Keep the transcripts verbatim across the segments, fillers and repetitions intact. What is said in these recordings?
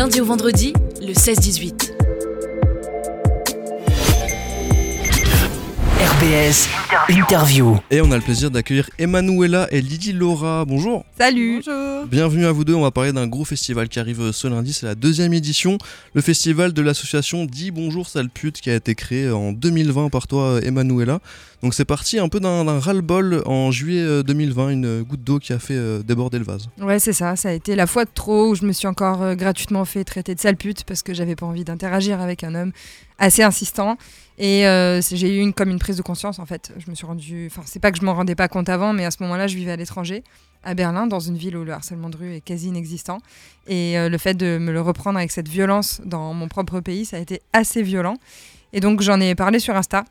lundi au vendredi, le seize dix-huit. R B S Interview. Et on a le plaisir d'accueillir Emanuela et Lily-Laura. Bonjour. Salut. Bonjour. Bienvenue à vous deux. On va parler d'un gros festival qui arrive ce lundi. C'est la deuxième édition. Le festival de l'association Dis Bonjour Sale Pute qui a été créé en deux mille vingt par toi, Emanuela. Donc c'est parti un peu d'un, d'un ras-le-bol en juillet deux mille vingt, une goutte d'eau qui a fait déborder le vase. Ouais, c'est ça. Ça a été la fois de trop où je me suis encore gratuitement fait traiter de sale pute parce que j'avais pas envie d'interagir avec un homme assez insistant. Et euh, j'ai eu une, comme une prise de conscience en fait. Je me suis rendue, enfin c'est pas que je m'en rendais pas compte avant, mais à ce moment-là je vivais à l'étranger, à Berlin, dans une ville où le harcèlement de rue est quasi inexistant. Et euh, le fait de me le reprendre avec cette violence dans mon propre pays, ça a été assez violent. Et donc j'en ai parlé sur Insta.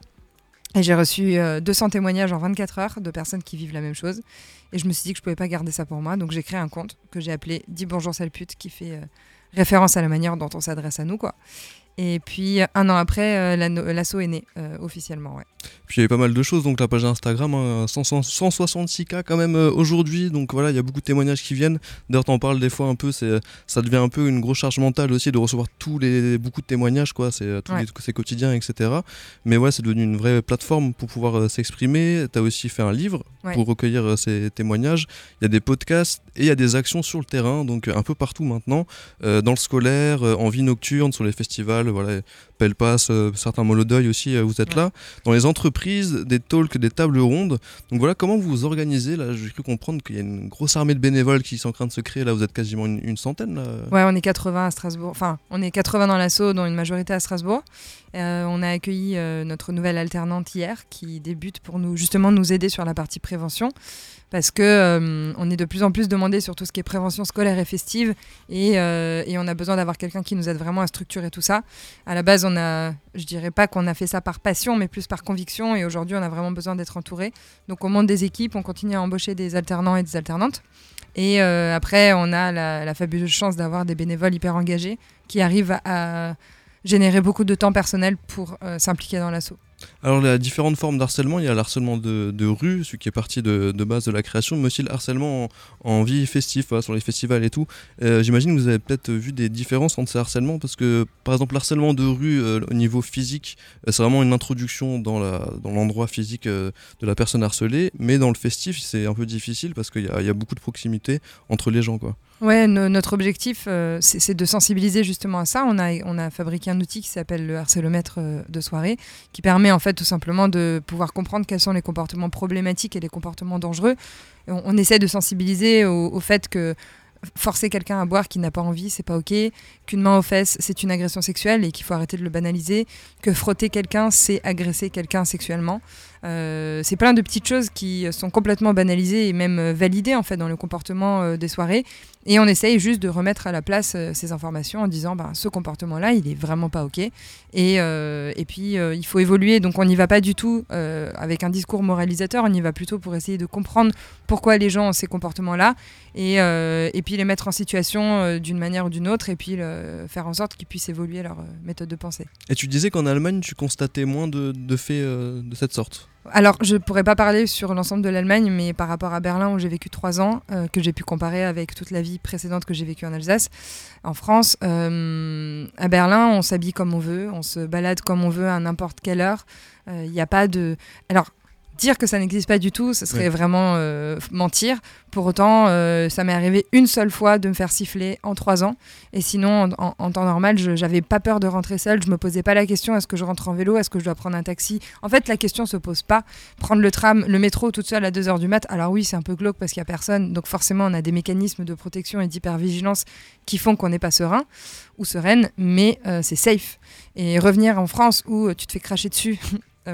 Et j'ai reçu euh, deux cents témoignages en vingt-quatre heures de personnes qui vivent la même chose. Et je me suis dit que je pouvais pas garder ça pour moi. Donc j'ai créé un compte que j'ai appelé Dis Bonjour Sale Pute, qui fait euh, référence à la manière dont on s'adresse à nous, quoi. Et puis un an après, euh, l'asso est née euh, officiellement. Ouais. Puis il y avait pas mal de choses, donc la page Instagram, hein, cent soixante-six mille quand même euh, aujourd'hui, donc voilà, il y a beaucoup de témoignages qui viennent. D'ailleurs, t'en parles des fois un peu, c'est, ça devient un peu une grosse charge mentale aussi de recevoir tous les, beaucoup de témoignages, quoi, c'est, tous ouais. les, c'est quotidien, et cetera. Mais ouais, c'est devenu une vraie plateforme pour pouvoir euh, s'exprimer. T'as aussi fait un livre ouais. pour recueillir euh, ces témoignages. Il y a des podcasts et il y a des actions sur le terrain, donc un peu partout maintenant, euh, dans le scolaire, euh, en vie nocturne, sur les festivals, voilà, Pelpass, euh, certains Molodoï aussi, euh, vous êtes ouais. là. Dans les entreprises, des talks, des tables rondes. Donc voilà, comment vous vous organisez là? J'ai cru comprendre qu'il y a une grosse armée de bénévoles qui sont en train de se créer. Là, vous êtes quasiment une, une centaine. Là. Ouais, on est quatre-vingts à Strasbourg. Enfin, on est quatre-vingts dans l'asso, dont une majorité à Strasbourg. Euh, on a accueilli euh, notre nouvelle alternante hier qui débute pour nous justement nous aider sur la partie prévention. Parce qu'on euh, est de plus en plus demandé sur tout ce qui est prévention scolaire et festive. Et, euh, et on a besoin d'avoir quelqu'un qui nous aide vraiment à structurer tout ça. À la base, on a, je dirais pas qu'on a fait ça par passion, mais plus par conviction. Et aujourd'hui, on a vraiment besoin d'être entouré. Donc, on monte des équipes, on continue à embaucher des alternants et des alternantes. Et euh, après, on a la, la fabuleuse chance d'avoir des bénévoles hyper engagés qui arrivent à, à générer beaucoup de temps personnel pour euh, s'impliquer dans l'asso. Alors, il y a différentes formes d'harcèlement. Il y a le harcèlement de, de rue, celui qui est parti de, de base de la création, mais aussi le harcèlement en, en vie festive, voilà, sur les festivals et tout. Euh, j'imagine que vous avez peut-être vu des différences entre ces harcèlements, parce que, par exemple, l'harcèlement de rue, euh, au niveau physique, euh, c'est vraiment une introduction dans, la, dans l'endroit physique euh, de la personne harcelée, mais dans le festif, c'est un peu difficile, parce qu'il y a, y a beaucoup de proximité entre les gens, quoi. Ouais, no, notre objectif, euh, c'est, c'est de sensibiliser justement à ça. On a, on a fabriqué un outil qui s'appelle le harcélomètre de soirée, qui permet en fait tout simplement de pouvoir comprendre quels sont les comportements problématiques et les comportements dangereux. On, on essaie de sensibiliser au, au fait que forcer quelqu'un à boire qui n'a pas envie, c'est pas ok, qu'une main aux fesses, c'est une agression sexuelle et qu'il faut arrêter de le banaliser, que frotter quelqu'un, c'est agresser quelqu'un sexuellement. Euh, c'est plein de petites choses qui sont complètement banalisées et même validées en fait dans le comportement euh, des soirées, et on essaye juste de remettre à la place euh, ces informations en disant bah, ce comportement là il est vraiment pas ok, et, euh, et puis euh, il faut évoluer. Donc on n'y va pas du tout euh, avec un discours moralisateur, on y va plutôt pour essayer de comprendre pourquoi les gens ont ces comportements là et, euh, et puis les mettre en situation euh, d'une manière ou d'une autre, et puis euh, faire en sorte qu'ils puissent évoluer leur euh, méthode de pensée. Et tu disais qu'en Allemagne tu constatais moins de, de faits euh, de cette sorte? Alors, je ne pourrais pas parler sur l'ensemble de l'Allemagne, mais par rapport à Berlin, où j'ai vécu trois ans, euh, que j'ai pu comparer avec toute la vie précédente que j'ai vécue en Alsace, en France, euh, à Berlin, on s'habille comme on veut, on se balade comme on veut à n'importe quelle heure. Il euh, n'y a pas de... Alors, dire que ça n'existe pas du tout, ce serait ouais. vraiment euh, mentir. Pour autant, euh, ça m'est arrivé une seule fois de me faire siffler en trois ans. Et sinon, en, en, en temps normal, je j'avais pas peur de rentrer seule. Je me posais pas la question, est-ce que je rentre en vélo? Est-ce que je dois prendre un taxi? En fait, la question se pose pas. Prendre le tram, le métro toute seule à deux heures du mat', alors oui, c'est un peu glauque parce qu'il y a personne. Donc forcément, on a des mécanismes de protection et d'hypervigilance qui font qu'on n'est pas serein ou sereine, mais euh, c'est safe. Et revenir en France où tu te fais cracher dessus...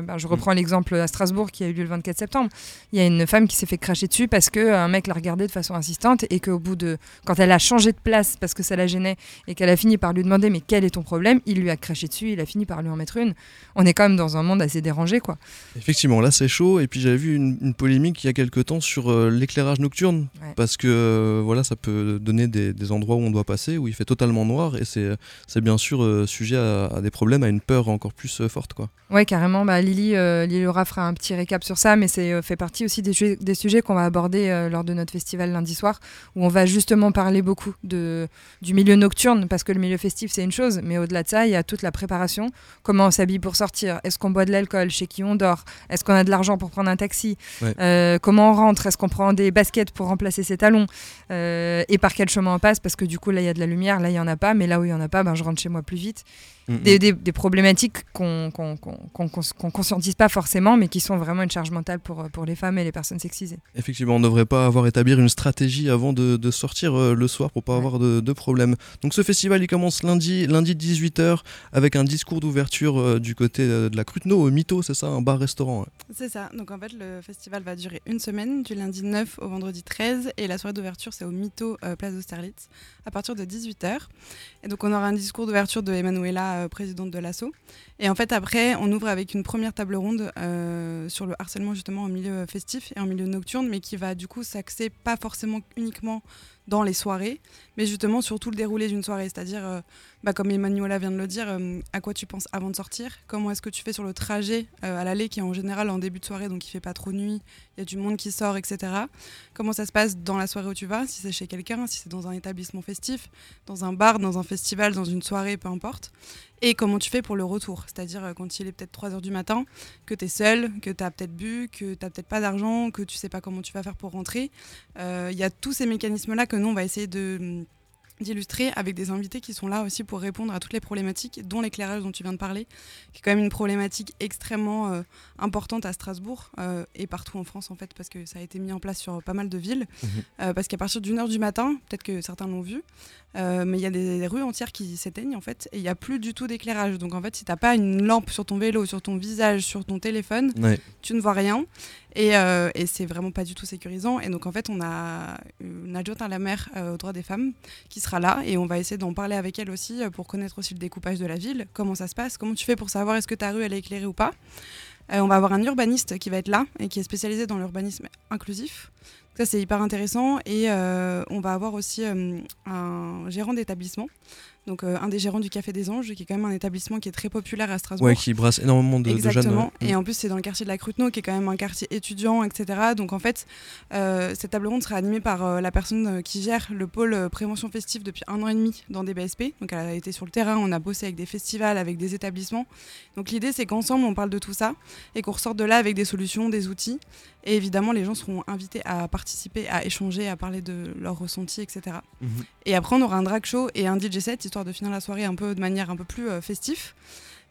Ben, je reprends l'exemple à Strasbourg qui a eu lieu le vingt-quatre septembre. Il y a une femme qui s'est fait cracher dessus parce qu'un mec l'a regardée de façon insistante, et qu'au bout de... Quand elle a changé de place parce que ça la gênait et qu'elle a fini par lui demander « mais quel est ton problème ?», il lui a craché dessus, il a fini par lui en mettre une. On est quand même dans un monde assez dérangé, quoi. Effectivement, là c'est chaud. Et puis j'avais vu une, une polémique il y a quelques temps sur euh, l'éclairage nocturne, ouais. parce que euh, voilà, ça peut donner des, des endroits où on doit passer, où il fait totalement noir, et c'est, c'est bien sûr euh, sujet à, à des problèmes, à une peur encore plus euh, forte, quoi. Ouais, carrément. Bah, Lily, euh, Lily-Laura fera un petit récap sur ça, mais c'est euh, fait partie aussi des, su- des sujets qu'on va aborder euh, lors de notre festival lundi soir, où on va justement parler beaucoup de, du milieu nocturne, parce que le milieu festif, c'est une chose, mais au-delà de ça, il y a toute la préparation. Comment on s'habille pour sortir? Est-ce qu'on boit de l'alcool? Chez qui on dort? Est-ce qu'on a de l'argent pour prendre un taxi? Ouais. euh, Comment on rentre? Est-ce qu'on prend des baskets pour remplacer ses talons? euh, Et par quel chemin on passe? Parce que du coup, là, il y a de la lumière, là, il n'y en a pas, mais là où il n'y en a pas, ben, je rentre chez moi plus vite. Mmh. Des, des, des problématiques qu'on qu'on, qu'on, qu'on, qu'on conscientise pas forcément, mais qui sont vraiment une charge mentale pour, pour les femmes et les personnes sexisées. Effectivement, on ne devrait pas avoir établi une stratégie avant de, de sortir euh, le soir pour pas ouais. avoir de, de problème. Donc ce festival, il commence lundi, lundi dix-huit heures, avec un discours d'ouverture euh, du côté euh, de la Krutenau, au Mito, c'est ça, un bar-restaurant. Ouais. C'est ça, donc en fait le festival va durer une semaine, du lundi neuf au vendredi treize, et la soirée d'ouverture c'est au Mito, euh, Place d'Austerlitz, à partir de dix-huit heures. Et donc on aura un discours d'ouverture de Emanuela, présidente de l'Asso. Et en fait, après, on ouvre avec une première table ronde euh, sur le harcèlement, justement, en milieu festif et en milieu nocturne, mais qui va, du coup, s'axer pas forcément uniquement dans les soirées, mais justement sur tout le déroulé d'une soirée. C'est-à-dire, euh, bah, comme Emanuela vient de le dire, euh, à quoi tu penses avant de sortir? Comment est-ce que tu fais sur le trajet euh, à l'aller, qui est en général en début de soirée, donc il fait pas trop nuit, il y a du monde qui sort, et cetera. Comment ça se passe dans la soirée où tu vas? Si c'est chez quelqu'un, si c'est dans un établissement festif, dans un bar, dans un festival, dans une soirée, peu importe. Et comment tu fais pour le retour? C'est-à-dire euh, quand il est peut-être trois heures du matin, que t'es seule, que t'as peut-être bu, que t'as peut-être pas d'argent, que tu sais pas comment tu vas faire pour rentrer. Il euh, y a tous ces mécanismes-là que nous on va essayer de, d'illustrer avec des invités qui sont là aussi pour répondre à toutes les problématiques, dont l'éclairage dont tu viens de parler, qui est quand même une problématique extrêmement euh, importante à Strasbourg euh, et partout en France en fait, parce que ça a été mis en place sur pas mal de villes, mmh. euh, parce qu'à partir d'une heure du matin, peut-être que certains l'ont vu, euh, mais il y a des, des rues entières qui s'éteignent en fait, et il n'y a plus du tout d'éclairage, donc en fait si t'as pas une lampe sur ton vélo, sur ton visage, sur ton téléphone, ouais. tu ne vois rien. Et, euh, et c'est vraiment pas du tout sécurisant. Et donc en fait, on a une adjointe à la maire euh, aux droits des femmes qui sera là, et on va essayer d'en parler avec elle aussi euh, pour connaître aussi le découpage de la ville, comment ça se passe, comment tu fais pour savoir est-ce que ta rue elle est éclairée ou pas. Euh, on va avoir un urbaniste qui va être là et qui est spécialisé dans l'urbanisme inclusif. Ça c'est hyper intéressant, et euh, on va avoir aussi euh, un gérant d'établissement. Donc euh, un des gérants du Café des Anges, qui est quand même un établissement qui est très populaire à Strasbourg. Oui, qui brasse énormément de, de jeunes. Ouais. Et en plus c'est dans le quartier de la Krutenau, qui est quand même un quartier étudiant, et cetera. Donc en fait, euh, cette table ronde sera animée par euh, la personne qui gère le pôle euh, prévention festive depuis un an et demi dans D B S P. Donc elle a été sur le terrain, on a bossé avec des festivals, avec des établissements. Donc l'idée c'est qu'ensemble on parle de tout ça, et qu'on ressorte de là avec des solutions, des outils. Et évidemment les gens seront invités à participer, à échanger, à parler de leurs ressentis, et cetera. Mmh. Et après on aura un drag show et un D J set, histoire de finir la soirée un peu, de manière un peu plus euh, festif.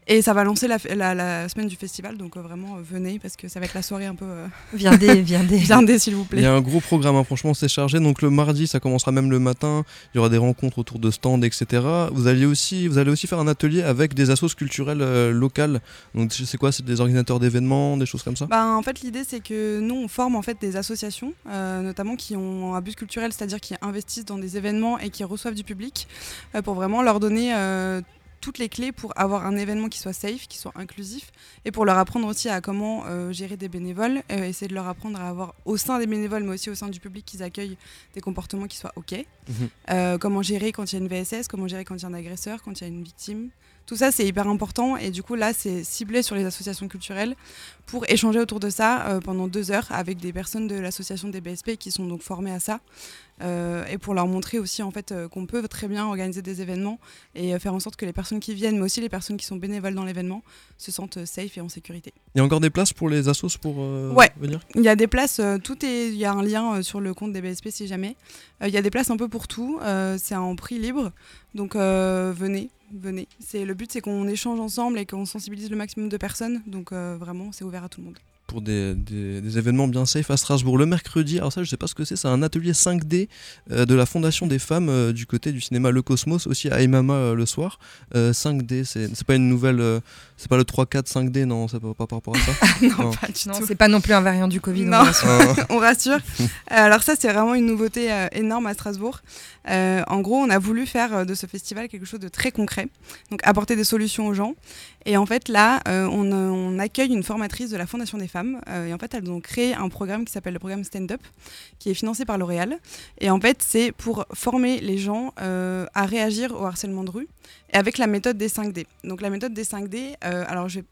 Et ça va lancer la, la, la semaine du festival, donc euh, vraiment euh, venez, parce que ça va être la soirée un peu... Euh... Viendez, viendez. Viendez, s'il vous plaît. Il y a un gros programme, hein, franchement, c'est chargé. Donc le mardi, ça commencera même le matin. Il y aura des rencontres autour de stands, et cetera. Vous allez aussi, vous allez aussi faire un atelier avec des assos culturelles euh, locales. Donc c'est quoi? C'est des organisateurs d'événements, des choses comme ça? Bah, en fait, l'idée, c'est que nous, on forme en fait, des associations, euh, notamment qui ont un but culturel, c'est-à-dire qui investissent dans des événements et qui reçoivent du public, euh, pour vraiment leur donner... Euh, toutes les clés pour avoir un événement qui soit safe, qui soit inclusif, et pour leur apprendre aussi à comment euh, gérer des bénévoles, euh, essayer de leur apprendre à avoir au sein des bénévoles, mais aussi au sein du public qu'ils accueillent, des comportements qui soient OK. Mmh. Euh, comment gérer quand il y a une V S S, comment gérer quand il y a un agresseur, quand il y a une victime. Tout ça, c'est hyper important, et du coup, là, c'est ciblé sur les associations culturelles pour échanger autour de ça euh, pendant deux heures avec des personnes de l'association des B S P qui sont donc formées à ça, euh, et pour leur montrer aussi en fait, euh, qu'on peut très bien organiser des événements et euh, faire en sorte que les personnes qui viennent, mais aussi les personnes qui sont bénévoles dans l'événement, se sentent euh, safe et en sécurité. Il y a encore des places pour les assos pour euh, ouais. venir? Il y a des places, euh, tout est, il y a un lien euh, sur le compte des B S P si jamais. Euh, il y a des places un peu pour tout, euh, c'est en prix libre, donc euh, venez. Venez. C'est, le but, c'est qu'on échange ensemble et qu'on sensibilise le maximum de personnes. Donc euh, vraiment, c'est ouvert à tout le monde. Pour des, des, des événements bien safe à Strasbourg. Le mercredi, alors ça je sais pas ce que c'est, c'est un atelier cinq D euh, de la Fondation des Femmes euh, du côté du cinéma Le Cosmos, aussi à Hey Mama euh, le soir. Euh, cinq D, c'est, c'est pas une nouvelle, euh, c'est pas le trois quatre cinq D, non, ça peut pas par rapport à ça. non, non, pas du non, tout. C'est pas non plus un variant du Covid, non. on rassure. on rassure. Alors ça c'est vraiment une nouveauté euh, énorme à Strasbourg. Euh, en gros, on a voulu faire euh, de ce festival quelque chose de très concret, donc apporter des solutions aux gens. Et en fait là, euh, on, euh, on accueille une formatrice de la Fondation des Femmes. Femmes, euh, et en fait elles ont créé un programme qui s'appelle le programme Stand-up, qui est financé par L'Oréal, et en fait c'est pour former les gens euh, à réagir au harcèlement de rue, et avec la méthode des cinq D. Donc la méthode des cinq D, euh, alors je vais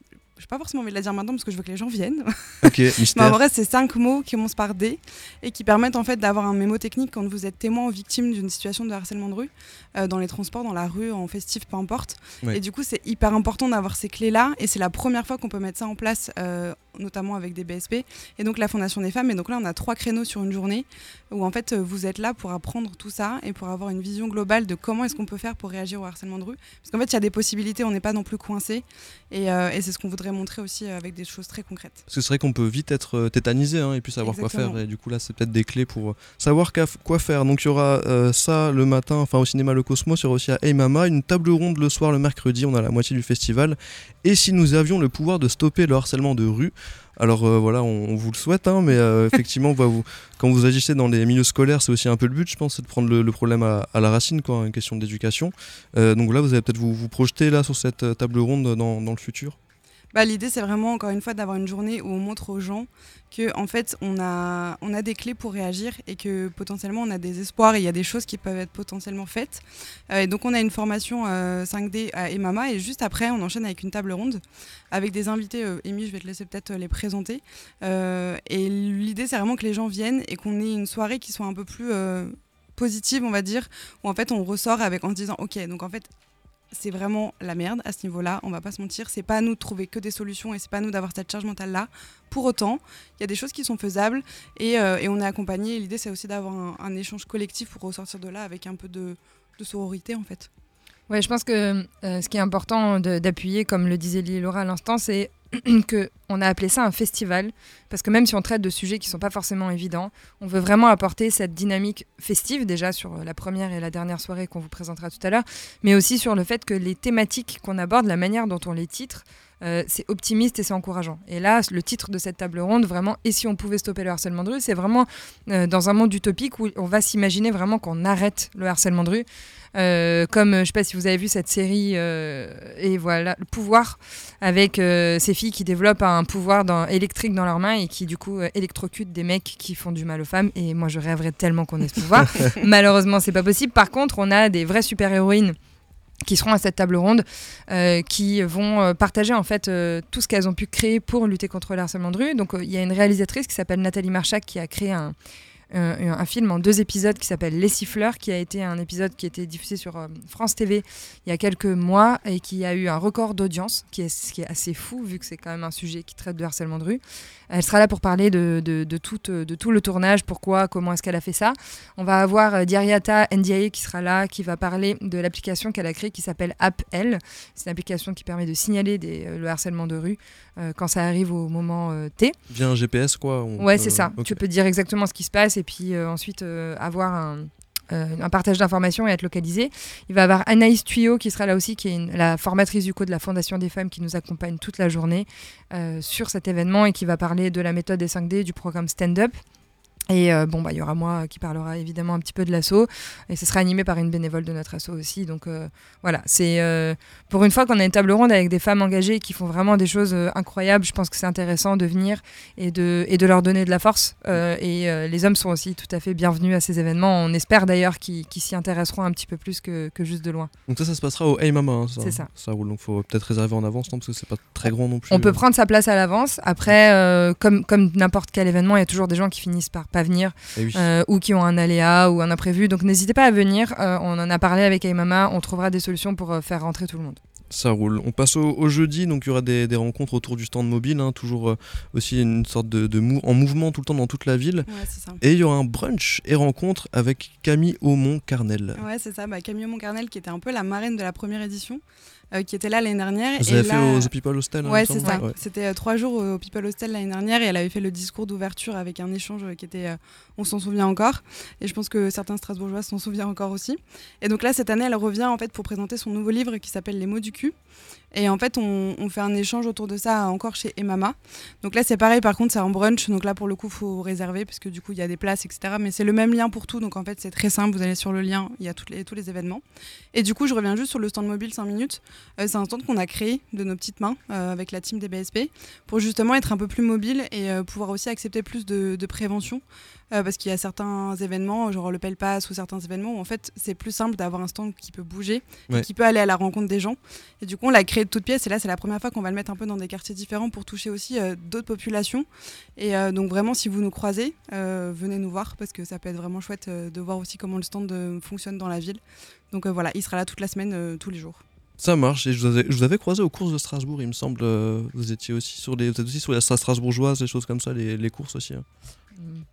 j'ai pas forcément envie de la dire maintenant parce que je veux que les gens viennent. Ok, mystère. Mais en vrai, c'est cinq mots qui commencent par D et qui permettent en fait d'avoir un mémo technique quand vous êtes témoin ou victime d'une situation de harcèlement de rue, euh, dans les transports, dans la rue, en festif, peu importe. Ouais. Et du coup, c'est hyper important d'avoir ces clés-là et c'est la première fois qu'on peut mettre ça en place, euh, notamment avec des B S P et donc la Fondation des Femmes. Et donc là, on a trois créneaux sur une journée où en fait, vous êtes là pour apprendre tout ça et pour avoir une vision globale de comment est-ce qu'on peut faire pour réagir au harcèlement de rue. Parce qu'en fait, il y a des possibilités, on n'est pas non plus coincé et, euh, et c'est ce qu'on voudrait montrer aussi avec des choses très concrètes. Parce que c'est vrai qu'on peut vite être tétanisé hein, et puis savoir Exactement. Quoi faire. Et du coup, là, c'est peut-être des clés pour savoir quoi faire. Donc, il y aura euh, ça le matin, enfin au cinéma Le Cosmos, il y aura aussi à Hey Mama, une table ronde le soir, le mercredi, on a la moitié du festival. Et si nous avions le pouvoir de stopper le harcèlement de rue, alors euh, voilà, on, on vous le souhaite, hein, mais euh, effectivement, bah, vous, quand vous agissez dans les milieux scolaires, c'est aussi un peu le but, je pense, c'est de prendre le, le problème à, à la racine, quoi, une question d'éducation. Euh, donc là, vous allez peut-être vous, vous projeter là, sur cette table ronde dans, dans le futur. Bah, l'idée, c'est vraiment, encore une fois, d'avoir une journée où on montre aux gens que, en fait, on a, on a des clés pour réagir et que, potentiellement, on a des espoirs et il y a des choses qui peuvent être potentiellement faites. Euh, et donc, on a une formation euh, cinq D à Hey Mama et juste après, on enchaîne avec une table ronde avec des invités. Euh, Amy, je vais te laisser peut-être les présenter. Euh, et l'idée, c'est vraiment que les gens viennent et qu'on ait une soirée qui soit un peu plus euh, positive, on va dire, où, en fait, on ressort avec, en se disant « Ok, donc, en fait, c'est vraiment la merde à ce niveau-là, on va pas se mentir, c'est pas à nous de trouver que des solutions et c'est pas à nous d'avoir cette charge mentale-là. Pour autant, il y a des choses qui sont faisables et, euh, et on est accompagné. L'idée, c'est aussi d'avoir un, un échange collectif pour ressortir de là avec un peu de, de sororité, en fait. » Ouais, je pense que euh, ce qui est important de, d'appuyer, comme le disait Lily-Laura à l'instant, c'est qu'on a appelé ça un festival, parce que même si on traite de sujets qui ne sont pas forcément évidents, on veut vraiment apporter cette dynamique festive, déjà sur la première et la dernière soirée qu'on vous présentera tout à l'heure, mais aussi sur le fait que les thématiques qu'on aborde, la manière dont on les titre, euh, c'est optimiste et c'est encourageant. Et là, le titre de cette table ronde, vraiment, et si on pouvait stopper le harcèlement de rue, c'est vraiment euh, dans un monde utopique où on va s'imaginer vraiment qu'on arrête le harcèlement de rue. Euh, comme, je ne sais pas si vous avez vu cette série euh, et voilà, Le Pouvoir, avec euh, ces filles qui développent un pouvoir dans, électrique dans leurs mains et qui du coup euh, électrocutent des mecs qui font du mal aux femmes, et moi je rêverais tellement qu'on ait ce pouvoir. Malheureusement c'est pas possible. Par contre on a des vraies super-héroïnes qui seront à cette table ronde, euh, qui vont euh, partager en fait euh, tout ce qu'elles ont pu créer pour lutter contre le harcèlement de rue. Donc il euh, y a une réalisatrice qui s'appelle Nathalie Marchak qui a créé un Euh, un film en deux épisodes qui s'appelle Les Siffleurs, qui a été un épisode qui a été diffusé sur euh, France T V il y a quelques mois et qui a eu un record d'audience, qui est, qui est assez fou vu que c'est quand même un sujet qui traite de harcèlement de rue. Elle sera là pour parler de, de, de, tout, de tout le tournage, pourquoi, comment est-ce qu'elle a fait ça. On va avoir euh, Diariata Ndiaye qui sera là, qui va parler de l'application qu'elle a créée qui s'appelle AppL. C'est une application qui permet de signaler des, euh, le harcèlement de rue euh, quand ça arrive au moment euh, T. Via un G P S quoi. On, ouais c'est euh, ça, okay. Tu peux dire exactement ce qui se passe et et puis euh, ensuite euh, avoir un, euh, un partage d'informations et être localisé. Il va y avoir Anaïs Thuyot qui sera là aussi, qui est une, la formatrice du co de la Fondation des Femmes qui nous accompagne toute la journée euh, sur cet événement et qui va parler de la méthode des cinq D, du programme Stand-up. Et euh, bon, bah, y aura moi qui parlera évidemment un petit peu de l'asso et ce sera animé par une bénévole de notre asso aussi. Donc euh, voilà, c'est euh, pour une fois qu'on a une table ronde avec des femmes engagées qui font vraiment des choses euh, incroyables. Je pense que c'est intéressant de venir et de, et de leur donner de la force. Euh, et euh, les hommes sont aussi tout à fait bienvenus à ces événements. On espère d'ailleurs qu'ils, qu'ils s'y intéresseront un petit peu plus que, que juste de loin. Donc ça, ça se passera au Hey Mama. Hein, ça, c'est ça. Ça roule, donc il faut peut-être réserver en avance, non, parce que c'est pas très grand non plus. On peut prendre sa place à l'avance. Après, euh, comme, comme n'importe quel événement, il y a toujours des gens qui finissent par pas venir, oui. euh, ou qui ont un aléa ou un imprévu, donc n'hésitez pas à venir, euh, on en a parlé avec Hey Mama, on trouvera des solutions pour euh, faire rentrer tout le monde. Ça roule. On passe au, au jeudi, donc il y aura des, des rencontres autour du stand mobile, hein, toujours euh, aussi une sorte de, de mou- en mouvement tout le temps dans toute la ville. Ouais, c'est ça. Et il y aura un brunch et rencontre avec Camille Aumont Carnel. Ouais, c'est ça. Bah, Camille Aumont Carnel qui était un peu la marraine de la première édition, euh, qui était là l'année dernière. Vous et avez là... fait au, au People Hostel. Ouais, hein, c'est ça. Ouais. C'était euh, trois jours au, au People Hostel l'année dernière et elle avait fait le discours d'ouverture avec un échange qui était, euh, on s'en souvient encore. Et je pense que certains Strasbourgeois s'en souviennent encore aussi. Et donc là cette année elle revient en fait pour présenter son nouveau livre qui s'appelle Les mots du cul. Et en fait on, on fait un échange autour de ça encore chez Hey Mama. Donc là c'est pareil, par contre c'est en brunch, donc là pour le coup faut réserver parce que du coup il y a des places etc, mais c'est le même lien pour tout, donc en fait c'est très simple, vous allez sur le lien, il y a toutes les, tous les événements. Et du coup je reviens juste sur le stand mobile cinq minutes, euh, c'est un stand qu'on a créé de nos petites mains euh, avec la team des B S P pour justement être un peu plus mobile et euh, pouvoir aussi accepter plus de, de prévention. euh, parce qu'il y a certains événements, genre le Pelpass ou certains événements où en fait c'est plus simple d'avoir un stand qui peut bouger, ouais. et qui peut aller à la rencontre des gens. Et du coup, on l'a créé de toutes pièces. Et là, c'est la première fois qu'on va le mettre un peu dans des quartiers différents pour toucher aussi euh, d'autres populations. Et euh, donc vraiment, si vous nous croisez, euh, venez nous voir parce que ça peut être vraiment chouette euh, de voir aussi comment le stand euh, fonctionne dans la ville. Donc euh, voilà, il sera là toute la semaine, euh, tous les jours. Ça marche, et je vous, avais, je vous avais croisé aux courses de Strasbourg, il me semble, vous étiez aussi sur les, vous êtes aussi sur la Strasbourgeoise, les choses comme ça, les, les courses aussi, hein.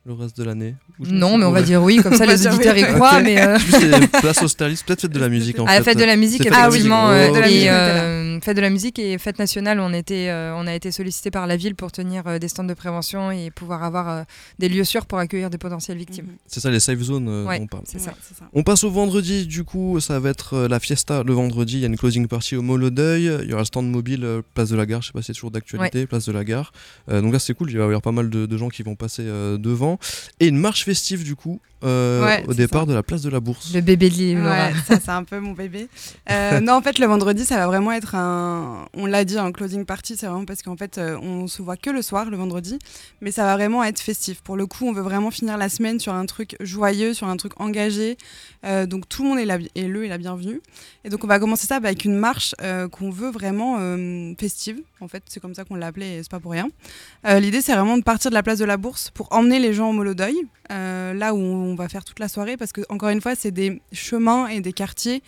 Le reste de l'année. Non, mais on va dire oui, comme ça les auditeurs y croient. Okay. Mais euh... c'est Place Austerlitz, peut-être Fête de la musique en ah, fait. Fête de la musique, effectivement. Ah, oui, oui, oh, euh, Fête de la musique et Fête nationale, on, était, euh, on a été sollicité par la ville pour tenir euh, des stands de prévention et pouvoir avoir euh, des lieux sûrs pour accueillir des potentielles victimes. Mm-hmm. C'est ça, les safe zones euh, ouais, dont on parle. C'est ça, c'est ça. On passe au vendredi, du coup, ça va être euh, la fiesta le vendredi. Il y a une closing party au Molodoï. Il y aura le stand mobile euh, Place de la Gare, je sais pas si c'est toujours d'actualité, ouais. Place de la Gare. Euh, donc là, c'est cool, il va y avoir pas mal de, de gens qui vont passer euh, devant. Et une marche festive du coup euh, ouais, au départ ça. de la place de la Bourse. Le bébé de Lily-Laura. Ouais, ça c'est un peu mon bébé. Euh, non en fait le vendredi ça va vraiment être un, on l'a dit, un closing party, c'est vraiment parce qu'en fait euh, on se voit que le soir le vendredi, mais ça va vraiment être festif. Pour le coup on veut vraiment finir la semaine sur un truc joyeux, sur un truc engagé. Euh, donc tout le monde est, la... est le et la bienvenue. Et donc on va commencer ça bah, avec une marche euh, qu'on veut vraiment euh, festive. En fait c'est comme ça qu'on l'a appelée et c'est pas pour rien. Euh, l'idée c'est vraiment de partir de la place de la Bourse pour emmener les gens au Molodoï, euh, là où on va faire toute la soirée, parce que encore une fois, c'est des chemins et des quartiers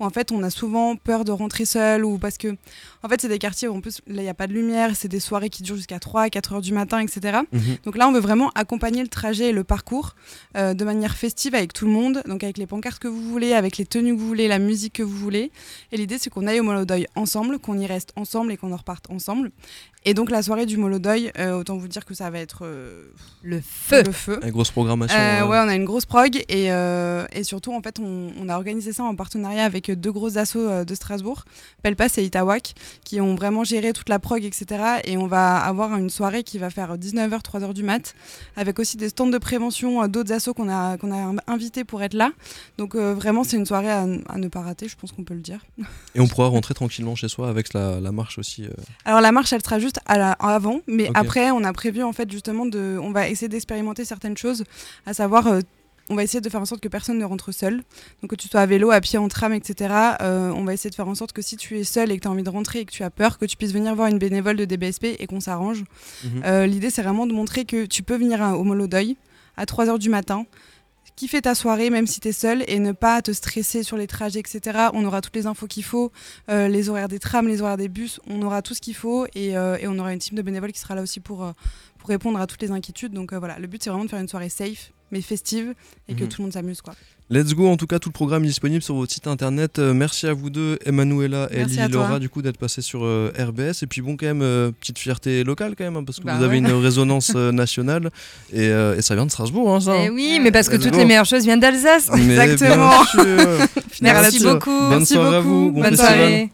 où en fait on a souvent peur de rentrer seul, ou parce que en fait c'est des quartiers où en plus là il y a pas de lumière, c'est des soirées qui durent jusqu'à trois à quatre heures du matin, et cetera. Mmh. Donc là on veut vraiment accompagner le trajet et le parcours euh, de manière festive avec tout le monde, donc avec les pancartes que vous voulez, avec les tenues que vous voulez, la musique que vous voulez. Et l'idée c'est qu'on aille au Molodoï ensemble, qu'on y reste ensemble et qu'on en reparte ensemble. Et donc la soirée du Molodoï, euh, autant vous dire que ça va être euh, le feu. Le feu. Une grosse programmation. Euh, ouais, on a une grosse prog et, euh, et surtout en fait on, on a organisé ça en partenariat avec deux grosses assos de Strasbourg, Pelpass et Itawak, qui ont vraiment géré toute la prog, et cetera. Et on va avoir une soirée qui va faire dix-neuf heures, trois heures du mat, avec aussi des stands de prévention d'autres assos qu'on a, qu'on a invités pour être là. Donc euh, vraiment, c'est une soirée à, à ne pas rater, je pense qu'on peut le dire. Et on pourra rentrer tranquillement chez soi avec la, la marche aussi. Euh... Alors la marche, elle sera juste à la, avant, mais okay. Après, on a prévu en fait justement, de, on va essayer d'expérimenter certaines choses, à savoir... Euh, on va essayer de faire en sorte que personne ne rentre seul. Donc que tu sois à vélo, à pied, en tram, et cetera. Euh, on va essayer de faire en sorte que si tu es seul et que tu as envie de rentrer et que tu as peur, que tu puisses venir voir une bénévole de D B S P et qu'on s'arrange. Mmh. Euh, l'idée, c'est vraiment de montrer que tu peux venir à, au Molodoï à trois heures du matin, kiffer ta soirée même si t'es seule et ne pas te stresser sur les trajets, et cetera. On aura toutes les infos qu'il faut, euh, les horaires des trams, les horaires des bus, on aura tout ce qu'il faut et, euh, et on aura une team de bénévoles qui sera là aussi pour, euh, pour répondre à toutes les inquiétudes. Donc euh, voilà, le but c'est vraiment de faire une soirée safe mais festive et mmh. que tout le monde s'amuse quoi. Let's go, en tout cas tout le programme est disponible sur votre site internet. Euh, merci à vous deux, Emanuela et Lily-Laura du coup d'être passées sur euh, R B S. Et puis bon quand même, euh, petite fierté locale quand même, hein, parce que bah vous ouais. avez une résonance euh, nationale et, euh, et ça vient de Strasbourg hein, ça. Et oui, mais parce que Strasbourg. Toutes les meilleures choses viennent d'Alsace. Mais exactement. Merci beaucoup. Bonne soirée à vous. Bonne soirée.